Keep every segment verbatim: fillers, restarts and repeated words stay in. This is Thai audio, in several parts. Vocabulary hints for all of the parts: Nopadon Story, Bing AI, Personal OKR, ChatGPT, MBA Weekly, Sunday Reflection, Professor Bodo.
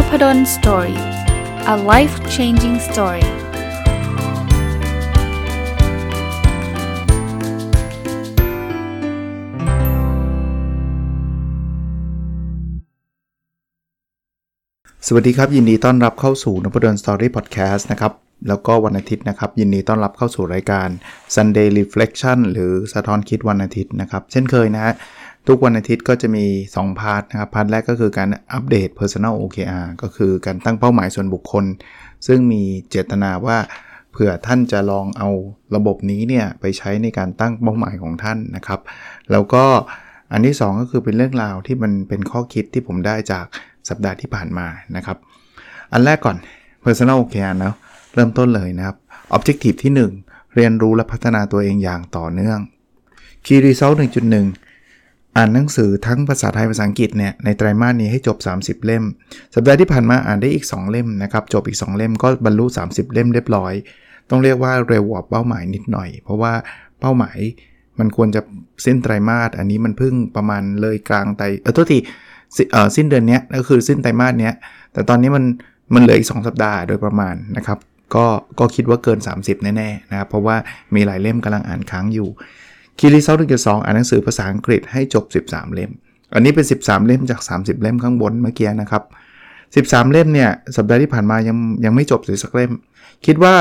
Nopadon Story, a life-changing story.สวัสดีครับยินดีต้อนรับเข้าสู่ Nopadon Story Podcast นะครับแล้วก็วันอาทิตย์นะครับยินดีต้อนรับเข้าสู่รายการ Sunday Reflection หรือสะท้อนคิดวันอาทิตย์นะครับเช่นเคยนะฮะทุกวันอาทิตย์ก็จะมีสองพาร์ทนะครับพาร์ทแรกก็คือการอัปเดต Personal โอ เค อาร์ ก็คือการตั้งเป้าหมายส่วนบุคคลซึ่งมีเจตนาว่าเผื่อท่านจะลองเอาระบบนี้เนี่ยไปใช้ในการตั้งเป้าหมายของท่านนะครับแล้วก็อันที่สองก็คือเป็นเรื่องราวที่มันเป็นข้อคิดที่ผมได้จากสัปดาห์ที่ผ่านมานะครับอันแรกก่อน Personal โอ เค อาร์ นะเริ่มต้นเลยนะครับ Objective ที่หนึ่งเรียนรู้และพัฒนาตัวเองอย่างต่อเนื่อง Key Result หนึ่งจุดหนึ่งอ่านหนังสือทั้งภาษาไทยภาษาอังกฤษเนี่ยในไตรมาสนี้ให้จบสามสิบเล่มสัปดาห์ที่ผ่านมาอ่านได้อีกสองเล่มนะครับจบอีกสองเล่มก็บรรลุสามสิบเล่มเรียบร้อยต้องเรียกว่าเร็วกว่าเป้าหมายนิดหน่อยเพราะว่าเป้าหมายมันควรจะสิ้นไตรมาสอันนี้มันเพิ่งประมาณเลยกลางไตรเอ่อโทษทีเอ่อสิ้นเดือนเนี้ยก็คือสิ้นไตรมาสเนี้ยแต่ตอนนี้มันมันเหลืออีกสองสัปดาห์โดยประมาณนะครับก็ก็คิดว่าเกินสามสิบแน่ๆนะครับเพราะว่ามีหลายเล่มกำลังอ่านค้างอยู่คีรีเซล หนึ่งจุดสอง อ่านหนังสือภาษาอังกฤษให้จบสิบสามเล่มอันนี้เป็นสิบสามเล่มจากสามสิบเล่มข้างบนเมื่อกี้นะครับสิบสามเล่มเนี่ยสัปดาห์ที่ผ่านมายังยังไม่จบเลยสักเล่มคิดว่า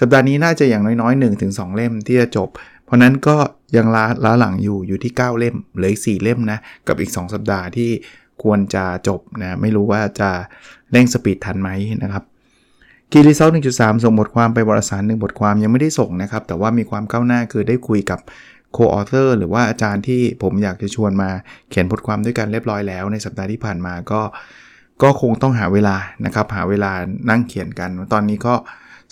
สัปดาห์นี้น่าจะอย่างน้อยๆ หนึ่งถึงสอง เล่มที่จะจบเพราะนั้นก็ยังล้าล้าหลังอยู่อยู่ที่เก้าเล่มเหลืออีกสี่เล่มนะกับอีกสองสัปดาห์ที่ควรจะจบนะไม่รู้ว่าจะเร่งสปีดทันไหมนะครับคีรีเซล หนึ่งจุดสาม ส่งบทความไปวารสารหนึ่งบทความยังไม่ได้ส่งนะครับแต่ว่ามีความก้าวหน้าคือได้คุยกับco-author หรือว่าอาจารย์ที่ผมอยากจะชวนมาเขียนบทความด้วยกันเรียบร้อยแล้วในสัปดาห์ที่ผ่านมาก็ก็คงต้องหาเวลานะครับหาเวลานั่งเขียนกันตอนนี้ก็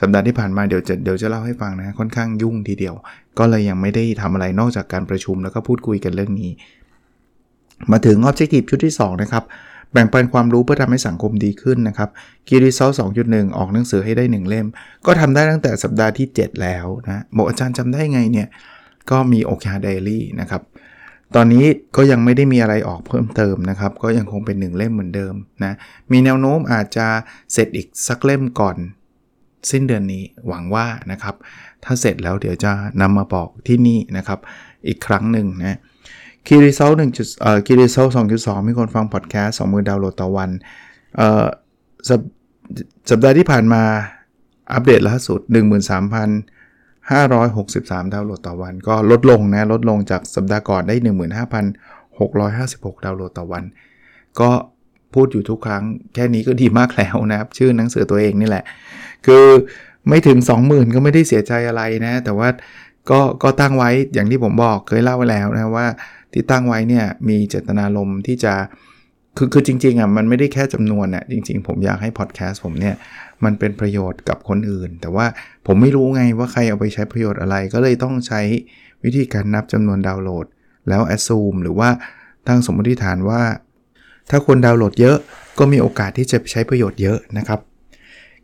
สัปดาห์ที่ผ่านมาเดี๋ยวจะเดี๋ยวจะเล่าให้ฟังนะค่อนข้างยุ่งทีเดียวก็เลยยังไม่ได้ทำอะไรนอกจากการประชุมแล้วก็พูดคุยกันเรื่องนี้มาถึง objective ชุดที่สองนะครับแบ่งปันความรู้เพื่อทำให้สังคมดีขึ้นนะครับ Key Result สองจุดหนึ่ง ออกหนังสือให้ได้หนึ่งเล่มก็ทำได้ตั้งแต่สัปดาห์ที่เจ็ดแล้วนะบอกอาจารย์จำได้ไงเนี่ยก็มี โอ เค อาร์ Daily นะครับตอนนี้ก็ยังไม่ได้มีอะไรออกเพิ่มเติมนะครับก็ยังคงเป็นหนึ่งเล่มเหมือนเดิมนะมีแนวโน้มอาจจะเสร็จอีกสักเล่มก่อนสิ้นเดือนนี้หวังว่านะครับถ้าเสร็จแล้วเดี๋ยวจะนำมาบอกที่นี่นะครับอีกครั้งหนึ่งนะ Key Result หนึ่ง เอ่อ Key Result สองจุดสอง มีคนฟังพอดแคสต์ สองหมื่น ดาวน์โหลดต่อวันเอ่อสัปสัปดาห์ที่ผ่านมาอัปเดตล่าสุด หนึ่งหมื่นสามพันห้าร้อยหกสิบสาม ดาวน์โหลดต่อวันก็ลดลงนะลดลงจากสัปดาห์ก่อนได้ หนึ่งหมื่นห้าพันหกร้อยห้าสิบหก ดาวน์โหลดต่อวันก็พูดอยู่ทุกครั้งแค่นี้ก็ดีมากแล้วนะครับชื่อหนังสือตัวเองนี่แหละคือไม่ถึง สองหมื่น ก็ไม่ได้เสียใจอะไรนะแต่ว่าก็ก็ตั้งไว้อย่างที่ผมบอกเคยเล่าไว้แล้วนะว่าที่ตั้งไว้เนี่ยมีเจตนารมณ์ที่จะคือคือจริงๆอ่ะมันไม่ได้แค่จำนวนน่ะจริงๆผมอยากให้พอดแคสต์ผมเนี่ยมันเป็นประโยชน์กับคนอื่นแต่ว่าผมไม่รู้ไงว่าใครเอาไปใช้ประโยชน์อะไรก็เลยต้องใช้วิธีการนับจำนวนดาวน์โหลดแล้วแอสซูมหรือว่าตั้งสมมติฐานว่าถ้าคนดาวน์โหลดเยอะก็มีโอกาสที่จะใช้ประโยชน์เยอะนะครับ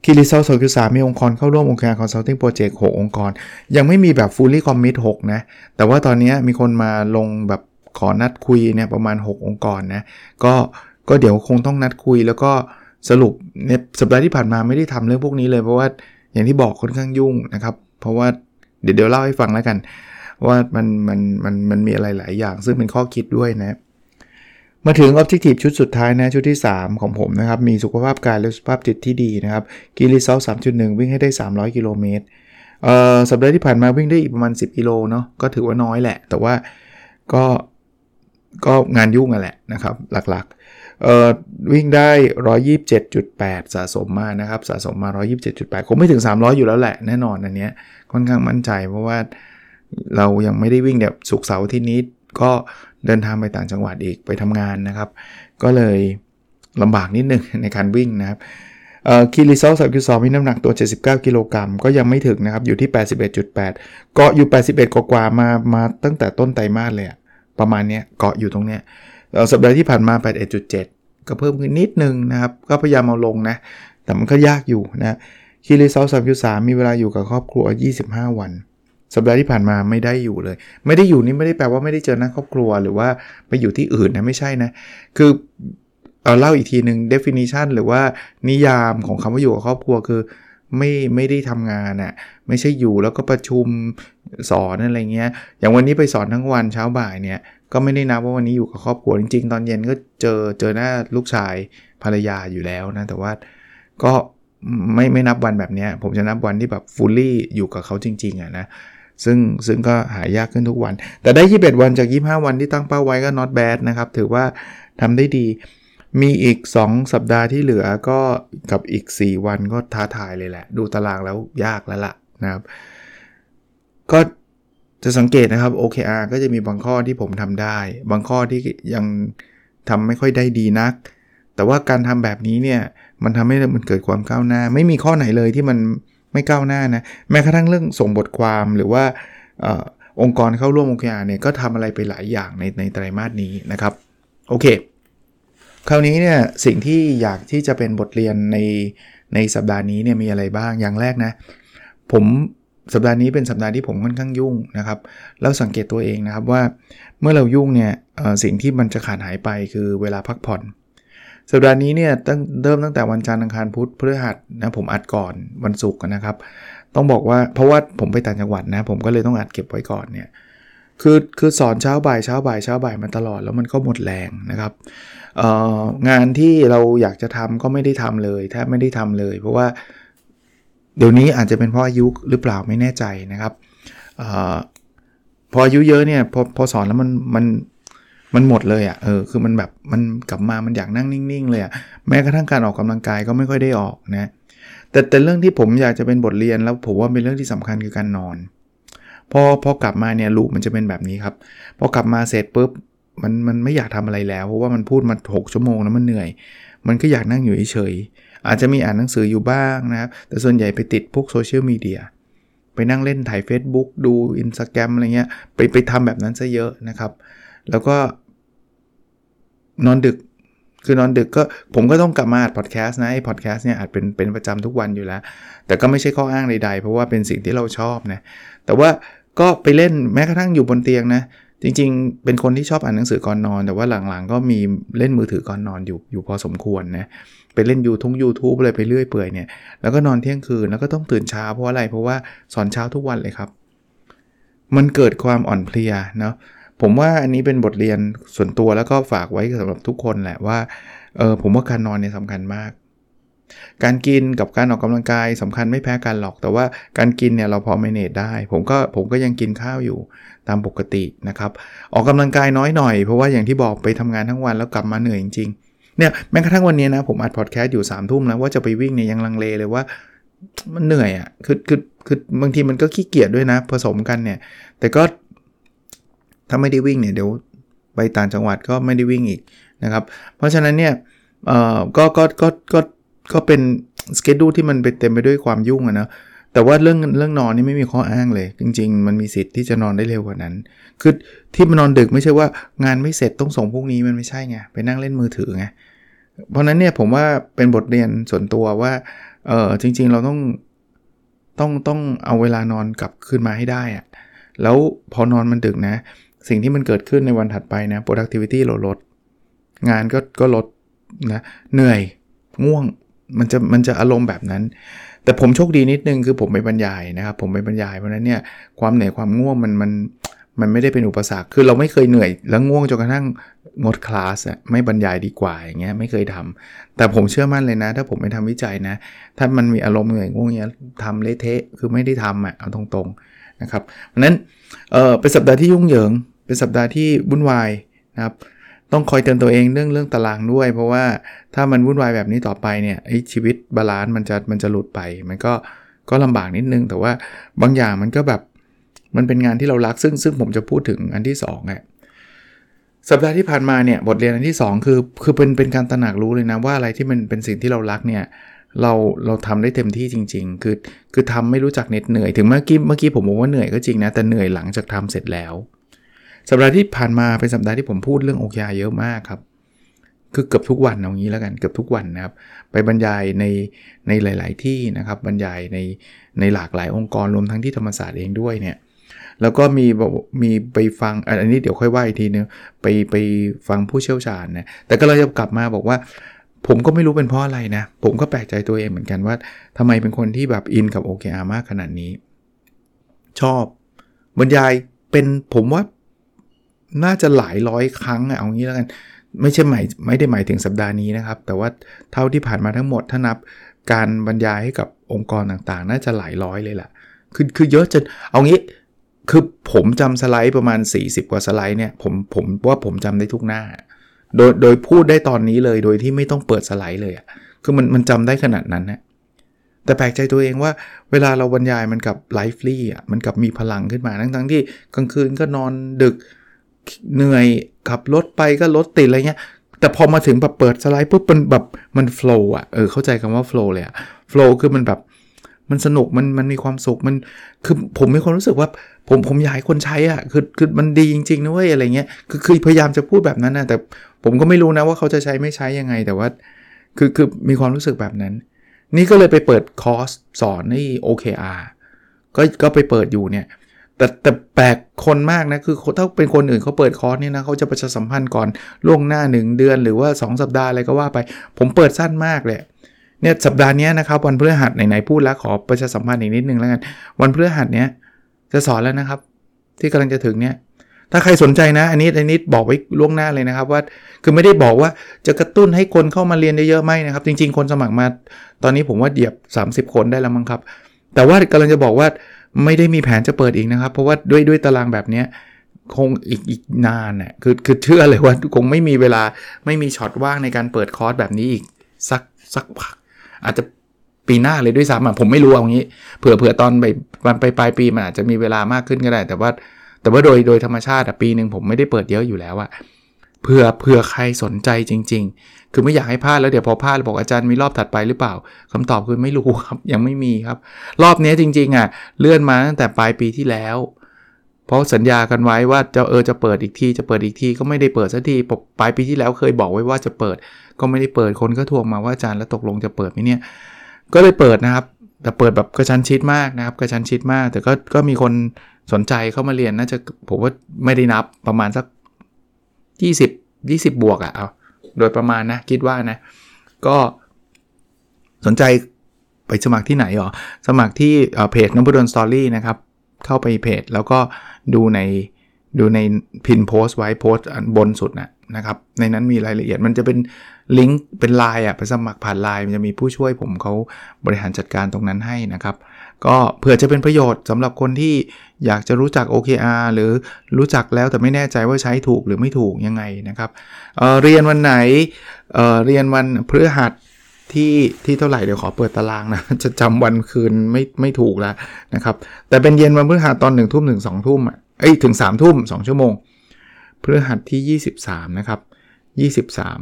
คีรีเซล สองจุดสาม มีองค์กรเข้าร่วมองค์การ Consulting Project หกองค์กรยังไม่มีแบบ Fully Commit หกนะแต่ว่าตอนนี้มีคนมาลงแบบขอนัดคุยเนี่ยประมาณหกองค์กรนะก็ก็เดี๋ยวคงต้องนัดคุยแล้วก็สรุปในสัปดาห์ที่ผ่านมาไม่ได้ทำเรื่องพวกนี้เลยเพราะว่าอย่างที่บอกค่อนข้างยุ่งนะครับเพราะว่าเดี๋ยวเดี๋ยวเล่าให้ฟังแล้วกันว่ามันมันมันมันมีอะไรหลายอย่างซึ่งเป็นข้อคิดด้วยนะมาถึง Objective ชุดสุดท้ายนะชุดที่สามของผมนะครับมีสุขภาพกายและสุขภาพจิตที่ดีนะครับ Key Result สามจุดหนึ่ง วิ่งให้ได้สามร้อยกิโลเมตรเอ่อสัปดาห์ที่ผ่านมาวิ่งได้อีกประมาณสิบกิโลเนาะก็ถือว่าน้อยแหละแต่ว่าก็ก็งานยุ่งนั่นแหละนะครับหลักๆเอ่อวิ่งได้ หนึ่งร้อยยี่สิบเจ็ดจุดแปด สะสมมานะครับสะสมมา หนึ่งร้อยยี่สิบเจ็ดจุดแปด คงไม่ถึงสามร้อยอยู่แล้วแหละแน่นอนอันเนี้ยค่อนข้างมั่นใจเพราะว่าเรายังไม่ได้วิ่งแบบศุกร์เสาร์อาทิตย์นี้ก็เดินทางไปต่างจังหวัดอีกไปทำงานนะครับก็เลยลำบากนิดนึงในการวิ่งนะครับเอ่อ Key Result สามจุดสอง มีน้ำหนักตัวเจ็ดสิบเก้ากิโลกรัมก็ยังไม่ถึงนะครับอยู่ที่ แปดสิบเอ็ดจุดแปด เกาะอยู่แปดสิบเอ็ดกว่าๆมามาตั้งแต่ต้นไตรมาสเลยอะประมาณนี้เกาะอยู่ตรงเนี้ยสัปดาห์ที่ผ่านมา แปดสิบเอ็ดจุดเจ็ด ก็เพิ่มขึ้นนิดนึงนะครับก็พยายามเอาลงนะแต่มันก็ยากอยู่นะคีรีเซล สามจุดสาม มีเวลาอยู่กับครอบครัวยี่สิบห้าวันสัปดาห์ที่ผ่านมาไม่ได้อยู่เลยไม่ได้อยู่นี่ไม่ได้แปลว่าไม่ได้เจอหน้าครอบครัวหรือว่าไปอยู่ที่อื่นนะไม่ใช่นะคือ เล่าอีกทีนึง definition หรือว่านิยามของคำว่าอยู่กับครอบครัวคือไม่ไม่ได้ทำงานน่ะไม่ใช่อยู่แล้วก็ประชุมสอนอะไรเงี้ยอย่างวันนี้ไปสอนทั้งวันเช้าบ่ายเนี่ยก็ไม่ได้นับว่าวันนี้อยู่กับครอบครัวจริงๆตอนเย็นก็เจอเจอหน้าลูกชายภรรยาอยู่แล้วนะแต่ว่าก็ไม่ไม่นับวันแบบเนี้ยผมจะนับวันที่แบบ fully อยู่กับเขาจริงๆอ่ะนะซึ่งซึ่งก็หายากขึ้นทุกวันแต่ได้ยี่สิบเอ็ดวันจากยี่สิบห้าวันที่ตั้งเป้าไว้ก็ not bad นะครับถือว่าทำได้ดีมีอีกสองสัปดาห์ที่เหลือก็กับอีกสี่วันก็ท้าทายเลยแหละดูตารางแล้วยากแล้วล่ะนะครับก็จะสังเกตนะครับ โอ เค อาร์ ก็จะมีบางข้อที่ผมทำได้บางข้อที่ยังทำไม่ค่อยได้ดีนักแต่ว่าการทำแบบนี้เนี่ยมันทำให้มันเกิดความก้าวหน้าไม่มีข้อไหนเลยที่มันไม่ก้าวหน้านะแม้กระทั่งเรื่องส่งบทความหรือว่า อ, อ, องค์กรเข้าร่วม โอ เค อาร์ เนี่ยก็ทำอะไรไปหลายอย่างในในไตรมาสนี้นะครับโอเคคราวนี้เนี่ยสิ่งที่อยากที่จะเป็นบทเรียนในในสัปดาห์นี้เนี่ยมีอะไรบ้างอย่างแรกนะผมสัปดาห์นี้เป็นสัปดาห์ที่ผมค่อนข้างยุ่งนะครับแล้วสังเกตตัวเองนะครับว่าเมื่อเรายุ่งเนี่ยสิ่งที่มันจะขาดหายไปคือเวลาพักผ่อนสัปดาห์นี้เนี่ยตั้งเริ่มตั้งแต่วันจันทร์อังคารพุธพฤหัสนะผมอัดก่อนวันศุกร์นะครับต้องบอกว่าเพราะว่าผมไปต่างจังหวัดนะผมก็เลยต้องอัดเก็บไว้ก่อนเนี่ยคือคือสอนเช้าบ่ายเช้าบ่ายเช้าบ่ายมาตลอดแล้วมันก็หมดแรงนะครับเอ่องานที่เราอยากจะทำก็ไม่ได้ทำเลยแทบไม่ได้ทำเลยเพราะว่าเดี๋ยวนี้อาจจะเป็นเพราะอายุหรือเปล่าไม่แน่ใจนะครับเอ่อพออายุเยอะเนี่ยพอพอสอนแล้วมันมันมันหมดเลยอ่ะเออคือมันแบบมันกลับมามันอยากนั่งนิ่งๆเลยอ่ะแม้กระทั่งการออกกำลังกายก็ไม่ค่อยได้ออกนะแต่แต่เรื่องที่ผมอยากจะเป็นบทเรียนแล้วผมว่าเป็นเรื่องที่สำคัญคือการนอนพอพอกลับมาเนี่ยลูกมันจะเป็นแบบนี้ครับพอกลับมาเสร็จปุ๊บมันมันไม่อยากทำอะไรแล้วเพราะว่ามันพูดมาหกชั่วโมงแล้วมันเหนื่อยมันก็อยากนั่งอยู่เฉยๆอาจจะมีอ่านหนังสืออยู่บ้างนะครับแต่ส่วนใหญ่ไปติดพวกโซเชียลมีเดียไปนั่งเล่นถ่าย Facebook ดู Instagram อะไรเงี้ยไปไปทำแบบนั้นซะเยอะนะครับแล้วก็นอนดึกคือนอนดึกก็ผมก็ต้องกลับมาอัดพอดแคสต์นะไอ้พอดแคสต์เนี่ยอาจเป็นเป็นประจำทุกวันอยู่แล้วแต่ก็ไม่ใช่ข้ออ้างใดๆเพราะว่าเป็นสิ่งที่เราชอบนะแต่ว่าก็ไปเล่นแม้กระทั่งอยู่บนเตียงนะจริงๆเป็นคนที่ชอบอ่านหนังสือก่อนนอนแต่ว่าหลังๆก็มีเล่นมือถือก่อนนอนอยู่อยู่พอสมควรนะไปเล่น YouTube ยูทูบอะไรไปเรื่อยเปื่อยเนี่ยแล้วก็นอนเที่ยงคืนแล้วก็ต้องตื่นเช้าเพราะอะไรเพราะว่าสอนเช้าทุกวันเลยครับมันเกิดความอ่อนเพลียเนาะผมว่าอันนี้เป็นบทเรียนส่วนตัวแล้วก็ฝากไว้สำหรับทุกคนแหละว่าเออผมว่าการนอนเนี่ยสำคัญมากการกินกับการออกกำลังกายสำคัญไม่แพ้กันหรอกแต่ว่าการกินเนี่ยเราพอแมเนจได้ผมก็ผมก็ยังกินข้าวอยู่ตามปกตินะครับออกกำลังกายน้อยหน่อยเพราะว่าอย่างที่บอกไปทำงานทั้งวันแล้วกลับมาเหนื่อยจริงๆเนี่ยแม้กระทั่งวันนี้นะผมอัดพอดแคสต์อยู่สามทุ่มแล้วว่าจะไปวิ่งเนี่ยยังลังเลเลยว่ามันเหนื่อยอ่ะคือคือคือบางทีมันก็ขี้เกียจด้วยนะผสมกันเนี่ยแต่ก็ถ้าไม่ได้วิ่งเนี่ยเดี๋ยวไปต่างจังหวัดก็ไม่ได้วิ่งอีกนะครับเพราะฉะนั้นเนี่ยเอ่อก็ก็ก็ก็ก็เป็นสเกจดูที่มันเต็มไปด้วยความยุ่งอะนะแต่ว่าเรื่องเรื่องนอนนี่ไม่มีข้ออ้างเลยจริงๆมันมีสิทธิ์ที่จะนอนได้เร็วกว่านั้นคือที่มันนอนดึกไม่ใช่ว่างานไม่เสร็จต้องส่งพรุ่งนี้มันไม่ใช่ไงไปนั่งเล่นมือถือไงเพราะนั้นเนี่ยผมว่าเป็นบทเรียนส่วนตัวว่าเออจริงๆเราต้องต้องต้องเอาเวลานอนกลับคืนมาให้ได้อะแล้วพอนอนมันดึกนะสิ่งที่มันเกิดขึ้นในวันถัดไปนะ productivity เราลดงานก็ก็ลดนะเหนื่อยง่วงมันจะมันจะอารมณ์แบบนั้นแต่ผมโชคดีนิดนึงคือผมไปบรรยายนะครับผมไปบรรยายเพราะนั้นเนี่ยความเหนื่อยความง่วงมันมันมันไม่ได้เป็นอุปสรรคคือเราไม่เคยเหนื่อยแล้วง่วงจนกระทั่งงดคลาสอ่ะไม่บรรยายดีกว่าอย่างเงี้ยไม่เคยทำแต่ผมเชื่อมั่นเลยนะถ้าผมไปทำวิจัยนะถ้ามันมีอารมณ์เหนื่อยง่วงเงี้ยทำเละเทะคือไม่ได้ทำอ่ะเอาตรงๆนะครับเพราะนั้นเออเป็นสัปดาห์ที่ยุ่งเหยิงเป็นสัปดาห์ที่วุ่นวายนะครับต้องคอยเตือนตัวเองเรื่องเรื่องตารางด้วยเพราะว่าถ้ามันวุ่นวายแบบนี้ต่อไปเนี่ยไอ้ชีวิตบาลานซ์มันจะมันจะหลุดไปมันก็ก็ลำบากนิดนึงแต่ว่าบางอย่างมันก็แบบมันเป็นงานที่เรารักซึ่งซึ่งผมจะพูดถึงอันที่สองอ่ะสัปดาห์ที่ผ่านมาเนี่ยบทเรียนอันที่สองคือคือเป็นเป็นการตระหนักรู้เลยนะว่าอะไรที่มันเป็นสิ่งที่เรารักเนี่ยเราเราทำได้เต็มที่จริงๆคือคือทำไม่รู้จักเหน็ดเหนื่อยถึงเมื่อกี้เมื่อกี้ผมบอกว่าเหนื่อยก็จริงนะแต่เหนื่อยหลังจากทำเสร็จแล้วสัปดาห์ที่ผ่านมาเป็นสัปดาห์ที่ผมพูดเรื่อง โอ เค อาร์ เยอะมากครับคือเกือบทุกวันเอางี้แล้วกันเกือบทุกวันนะครับไปบรรยายในในหลายๆที่นะครับบรรยายในในหลากหลายองค์กรรวมทั้งที่ธรรมศาสตร์เองด้วยเนี่ย แล้วก็มีมีไปฟังอันนี้เดี๋ยวค่อยว่าอีกทีนึงไปไปฟังผู้เชี่ยวชาญนะแต่ก็เลยกลับมาบอกว่าผมก็ไม่รู้เป็นเพราะอะไรนะผมก็แปลกใจตัวเองเหมือนกันว่าทำไมเป็นคนที่แบบอินกับ โอ เค อาร์ มากขนาดนี้ชอบบรรยายเป็นผมว่าน่าจะหลายร้อยครั้งอะเอางี้แล้วกันไม่ใช่หมายไม่ได้หมายถึงสัปดาห์นี้นะครับแต่ว่าเท่าที่ผ่านมาทั้งหมดถ้านับการบรรยายให้กับองค์กรต่างๆน่าจะหลายร้อยเลยล่ะคือคือเยอะจนเอางี้คือผมจำสไลด์ประมาณสี่สิบกว่าสไลด์เนี่ยผมผมว่าผมจำได้ทุกหน้าโดยโดยพูดได้ตอนนี้เลยโดยที่ไม่ต้องเปิดสไลด์เลยอ่ะคือมันมันจำได้ขนาดนั้นนะแต่แปลกใจตัวเองว่าเวลาเราบรรยายมันกับไลฟ์ลี่อ่ะมันกับมีพลังขึ้นมาทั้งทั้งที่กลางคืนก็นอนดึกเหนื่อยขับรถไปก็รถติดอะไรเงี้ยแต่พอมาถึงแบบเปิดสไลด์ปุ๊บมันแบบมันโฟลว์อ่ะเออเข้าใจคำว่าโฟลว์เลยอ่ะโฟลว์คือมันแบบมันสนุกมันมันมีความสุขมันคือผมมีความรู้สึกว่าผมผมอยากให้คนใช้อ่ะคือคือมันดีจริงๆนะเว้ยอะไรเงี้ยคือคือพยายามจะพูดแบบนั้นนะแต่ผมก็ไม่รู้นะว่าเขาจะใช้ไม่ใช้ยังไงแต่ว่าคือคือมีความรู้สึกแบบนั้นนี่ก็เลยไปเปิดคอร์สสอนนี่ โอ เค อาร์ ก็ก็ไปเปิดอยู่เนี่ยแต่แต่แปลกคนมากนะคือถ้าเป็นคนอื่นเขาเปิดคอร์สนี่นะเขาจะประชาสัมพันธ์ก่อนล่วงหน้าหนึ่งเดือนหรือว่าสองสัปดาห์อะไรก็ว่าไปผมเปิดสั้นมากเลยเนี่ยสัปดาห์นี้นะครับวันพฤหัสไหนๆพูดแล้วขอประชาสัมพันธ์อีกนิดนึงแล้วกันวันพฤหัสเนี้ยจะสอนแล้วนะครับที่กำลังจะถึงเนี่ยถ้าใครสนใจนะอันนี้อันนี้บอกไว้ล่วงหน้าเลยนะครับว่าคือไม่ได้บอกว่าจะกระตุ้นให้คนเข้ามาเรียนเยอะๆไม่นะครับจริงๆคนสมัครมาตอนนี้ผมว่าเหยียบสามสิบคนได้แล้วมั้งครับแต่ว่ากำลังจะบอกว่าไม่ได้มีแผนจะเปิดอีกนะครับเพราะว่าด้วยด้วยตารางแบบนี้คงอีกอีกนานน่ะคือคือเชื่อเลยว่าคงไม่มีเวลาไม่มีช็อตว่างในการเปิดคอร์สแบบนี้อีกสักสักพักอาจจะปีหน้าเลยด้วยซ้ำอ่ะผมไม่รู้เอางี้เผื่อเผื่อตอนไปมันไปปลายปีมันอาจจะมีเวลามากขึ้นก็ได้แต่ว่าแต่ว่าโดยโดยธรรมชาติอ่ะปีนึงผมไม่ได้เปิดเยอะอยู่แล้วอ่ะเผื่อเผื่อใครสนใจจริงๆคือไม่อยากให้พลาดแล้วเดี๋ยวพอพลาดบอกอาจารย์มีรอบถัดไปหรือเปล่าคำตอบคือไม่รู้ครับยังไม่มีครับรอบนี้จริงๆอ่ะเลื่อนมาตั้งแต่ปลายปีที่แล้วเพราะสัญญากันไว้ว่าจะเออจะเปิดอีกทีจะเปิดอีกทีก็ไม่ได้เปิดสักทีปลายปีที่แล้วเคยบอกไว้ว่าจะเปิดก็ไม่ได้เปิดคนก็ทวงมาว่าอาจารย์แล้วตกลงจะเปิดมั้ยเนี่ยก็เลยเปิดนะครับแต่เปิดแบบกระชั้นชิดมากนะครับกระชั้นชิดมากแต่ก็ก็มีคนสนใจเข้ามาเรียนน่าจะผมว่าไม่ได้นับประมาณสักยี่สิบ ยี่สิบบวกอ่ะเอาโดยประมาณนะคิดว่านะก็สนใจไปสมัครที่ไหนหรอสมัครที่เอ่อเพจ Nopadon Story นะครับเข้าไปเพจแล้วก็ดูในดูในพินโพสไว้โพสบนสุดนะนะครับในนั้นมีรายละเอียดมันจะเป็นลิงก์เป็น ไลน์ อ่ะไปสมัครผ่าน ไลน์ มันจะมีผู้ช่วยผมเขาบริหารจัดการตรงนั้นให้นะครับก็เผื่อจะเป็นประโยชน์สำหรับคนที่อยากจะรู้จัก โอ เค อาร์ หรือรู้จักแล้วแต่ไม่แน่ใจว่าใช้ถูกหรือไม่ถูกยังไงนะครับ เอ่อ เรียนวันไหน เอ่อ เรียนวันพฤหัสที่ที่เท่าไหร่เดี๋ยวขอเปิดตารางนะจะจำวันคืนไม่ไม่ถูกแล้วนะครับแต่เป็นเย็นวันพฤหัสตอน หนึ่งทุ่ม ถึง สองทุ่ม อ่ะเอ้ยถึง สามทุ่ม สองชั่วโมงพฤหัสที่ ยี่สิบสามนะครับยี่สิบสาม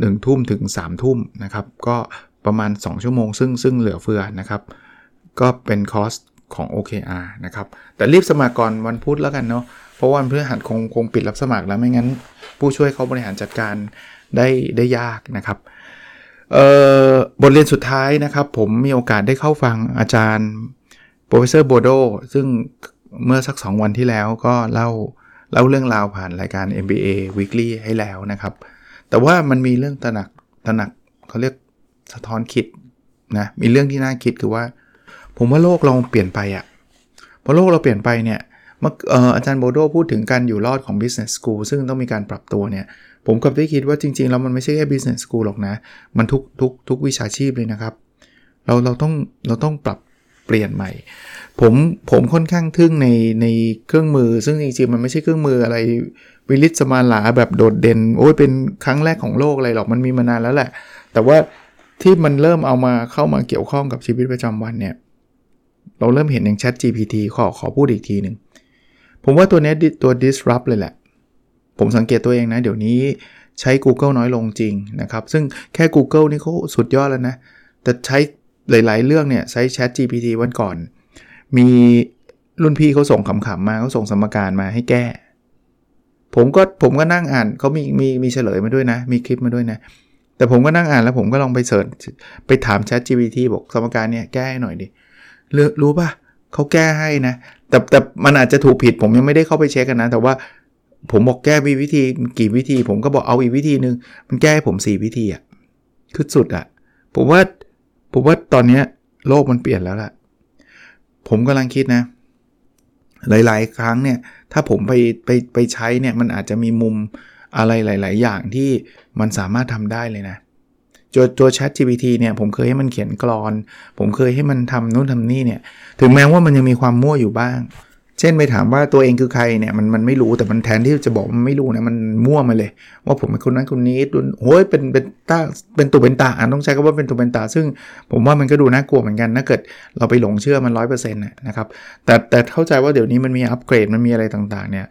หนึ่งทุ่ม ถึง สามทุ่มนะครับก็ประมาณสองชั่วโมงซึ่งซึ่งเหลือเฟือนะครับก็เป็นคอร์สของ โอ เค อาร์ นะครับแต่รีบสมัครก่อนวันพุธแล้วกันเนาะเพราะวันพฤหัสคงคงปิดรับสมัครแล้วไม่งั้นผู้ช่วยเขาบริหารจัดการได้ได้ยากนะครับเอ่อบทเรียนสุดท้ายนะครับผมมีโอกาสได้เข้าฟังอาจารย์ Professor Bodo ซึ่งเมื่อสักสองวันที่แล้วก็เล่าเล่าเรื่องราวผ่านรายการ เอ็ม บี เอ Weekly ให้แล้วนะครับแต่ว่ามันมีเรื่องตระหนักตระหนักเขาเรียกสะท้อนคิดนะมีเรื่องที่น่าคิดคือว่าผมว่าโลกเราเปลี่ยนไปอ่ะพอโลกเราเปลี่ยนไปเนี่ยเมื่อเอ่ออาจารย์โบโดพูดถึงการอยู่รอดของ Business School ซึ่งต้องมีการปรับตัวเนี่ยผมก็ได้คิดว่าจริงๆแล้วมันไม่ใช่แค่ Business School หรอกนะมันทุกทุกทุกวิชาชีพเลยนะครับเราเราต้องเราต้องปรับเปลี่ยนใหม่ผมผมค่อนข้างทึ่งในในเครื่องมือซึ่งจริงๆมันไม่ใช่เครื่องมืออะไรวิลิตสมาลาแบบโดดเด่นโอ้ยเป็นครั้งแรกของโลกอะไรหรอกมันมีมานานแล้วแหละแต่ว่าที่มันเริ่มเอามาเข้ามาเกี่ยวข้องกับชีวิตประจำวันเนี่ยเราเริ่มเห็นอย่าง ChatGPT ขอขอพูดอีกทีนึงผมว่าตัวนี้ตัว disrupt เลยแหละผมสังเกตตัวเองนะเดี๋ยวนี้ใช้ Google น้อยลงจริงนะครับซึ่งแค่ Google นี่เขาสุดยอดแล้วนะแต่ใช้หลายๆเรื่องเนี่ยใช้ ChatGPT วันก่อนมีรุ่นพี่เขาส่งขำๆมาเขาส่งสมการมาให้แก้ผมก็ผมก็นั่งอ่านเขามีมีมีเฉลยมาด้วยนะมีคลิปมาด้วยนะแต่ผมก็นั่งอ่านแล้วผมก็ลองไปเสิร์ชไปถาม ChatGPT บอกสมการเนี่ยแก้ให้หน่อยดิรู้ป่ะ เขาแก้ให้นะแต่แต่มันอาจจะถูกผิดผมยังไม่ได้เข้าไปเช็คกันนะแต่ว่าผมบอกแก้มีวิธีกี่วิธีผมก็บอกเอาอีกวิธีนึงมันแก้ให้ผมสี่วิธีอ่ะคือสุดอ่ะผมว่าผมว่าตอนนี้โลกมันเปลี่ยนแล้วล่ะผมกำลังคิดนะหลายๆครั้งเนี่ยถ้าผมไปไปไปใช้เนี่ยมันอาจจะมีมุมอะไรหลายๆอย่างที่มันสามารถทำได้เลยนะตัว ChatGPT เนี่ยผมเคยให้มันเขียนกลอนผมเคยให้มันทำนู่นทำนี่เนี่ยถึงแม้ว่ามันยังมีความมั่วอยู่บ้างเช่นไปถามว่าตัวเองคือใครเนี่ยมันมันไม่รู้แต่มันแทนที่จะบอกมันไม่รู้นะมันมั่วมาเลยว่าผมเป็นคนนั้นคนนี้โอ้ยเป็นเป็นตาเป็นตัวเป็นตาต้องใช้คำว่าเป็นตัวเป็นตาซึ่งผมว่ามันก็ดูน่ากลัวเหมือนกันถ้าเกิดเราไปหลงเชื่อมัน ร้อยเปอร์เซ็นต์ นะครับแต่แต่เข้าใจว่าเดี๋ยวนี้มันมีอัปเกรดมันมีอะไรต่างๆเนี่ย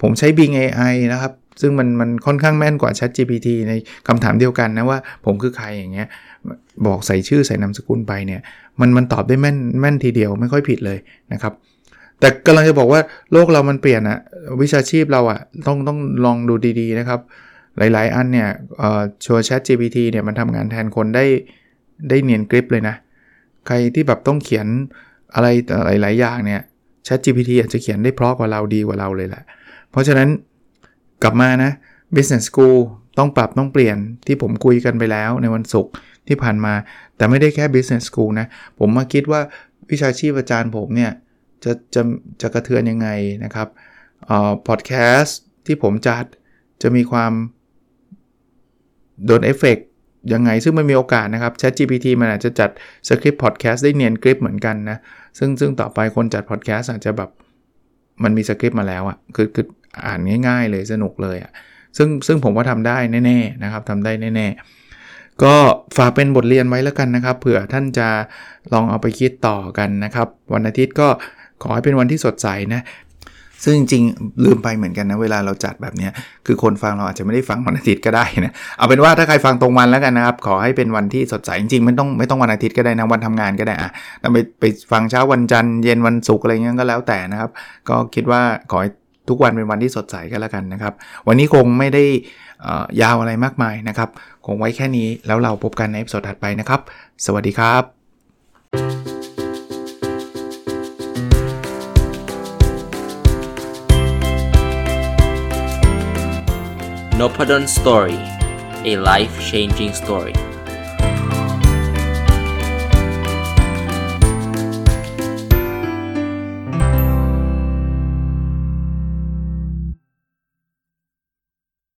ผมใช้ Bing เอ ไอ นะครับซึ่งมันมันค่อนข้างแม่นกว่า ChatGPT ในคำถามเดียวกันนะว่าผมคือใครอย่างเงี้ยบอกใส่ชื่อใส่นามสกุลไปเนี่ยมันมันตอบได้แม่นแม่นทีเดียวไม่ค่อยผิดเลยนะครับแต่กำลังจะบอกว่าโลกเรามันเปลี่ยนอะวิชาชีพเราอะต้องต้องลองดูดีๆนะครับหลายๆอันเนี่ยเอ่อชัวร์ ChatGPT เนี่ยมันทำงานแทนคนได้ได้เนียนกริบเลยนะใครที่แบบต้องเขียนอะไรหลายๆอย่างเนี่ย ChatGPT อาจจะเขียนได้เพราะกว่าเราดีกว่าเราเลยแหละเพราะฉะนั้นกลับมานะ Business School ต้องปรับต้องเปลี่ยนที่ผมคุยกันไปแล้วในวันศุกร์ที่ผ่านมาแต่ไม่ได้แค่ Business School นะผมมาคิดว่าวิชาชีพอาจารย์ผมเนี่ยจะจะจะกระเทือนยังไงนะครับเอ่อพอดแคสต์ที่ผมจัดจะมีความโดนเอฟเฟคยังไงซึ่งมันมีโอกาสนะครับ ChatGPT มันอาจจะจัดสคริปต์พอดแคสต์ได้เนียนกริปเหมือนกันนะซึ่งซึ่งต่อไปคนจัดพอดแคสต์อาจจะแบบมันมีสคริปต์มาแล้วอ่ะคือคืออ่านง่ายๆเลยสนุกเลยอ่ะซึ่งซึ่งผมว่าทำได้แน่ๆนะครับทำได้แน่ๆก็ฝากเป็นบทเรียนไว้แล้วกันนะครับเผื่อท่านจะลองเอาไปคิดต่อกันนะครับวันอาทิตย์ก็ขอให้เป็นวันที่สดใสนะซึ่งจริงๆลืมไปเหมือนกันนะเวลาเราจัดแบบนี้คือคนฟังเราอาจจะไม่ได้ฟังวันอาทิตย์ก็ได้นะเอาเป็นว่าถ้าใครฟังตรงวันแล้วกันนะครับขอให้เป็นวันที่สดใสจริงๆไม่ต้องไม่ต้องวันอาทิตย์ก็ได้นะวันทำงานก็ได้อะแต่ไปไปฟังเช้าวันจันทร์เย็นวันศุกร์อะไรเงี้ยก็แล้วแต่นะครับก็คิดว่าขอให้ทุกวันเป็นวันที่สดใสก็แล้วกันนะครับวันนี้คงไม่ได้ยาวอะไรมากมายนะครับคงไว้แค่นี้แล้วเราพบกันในเอพิโซดถัดไปนะครับสวัสดีครับNopadon Story, a life-changing story.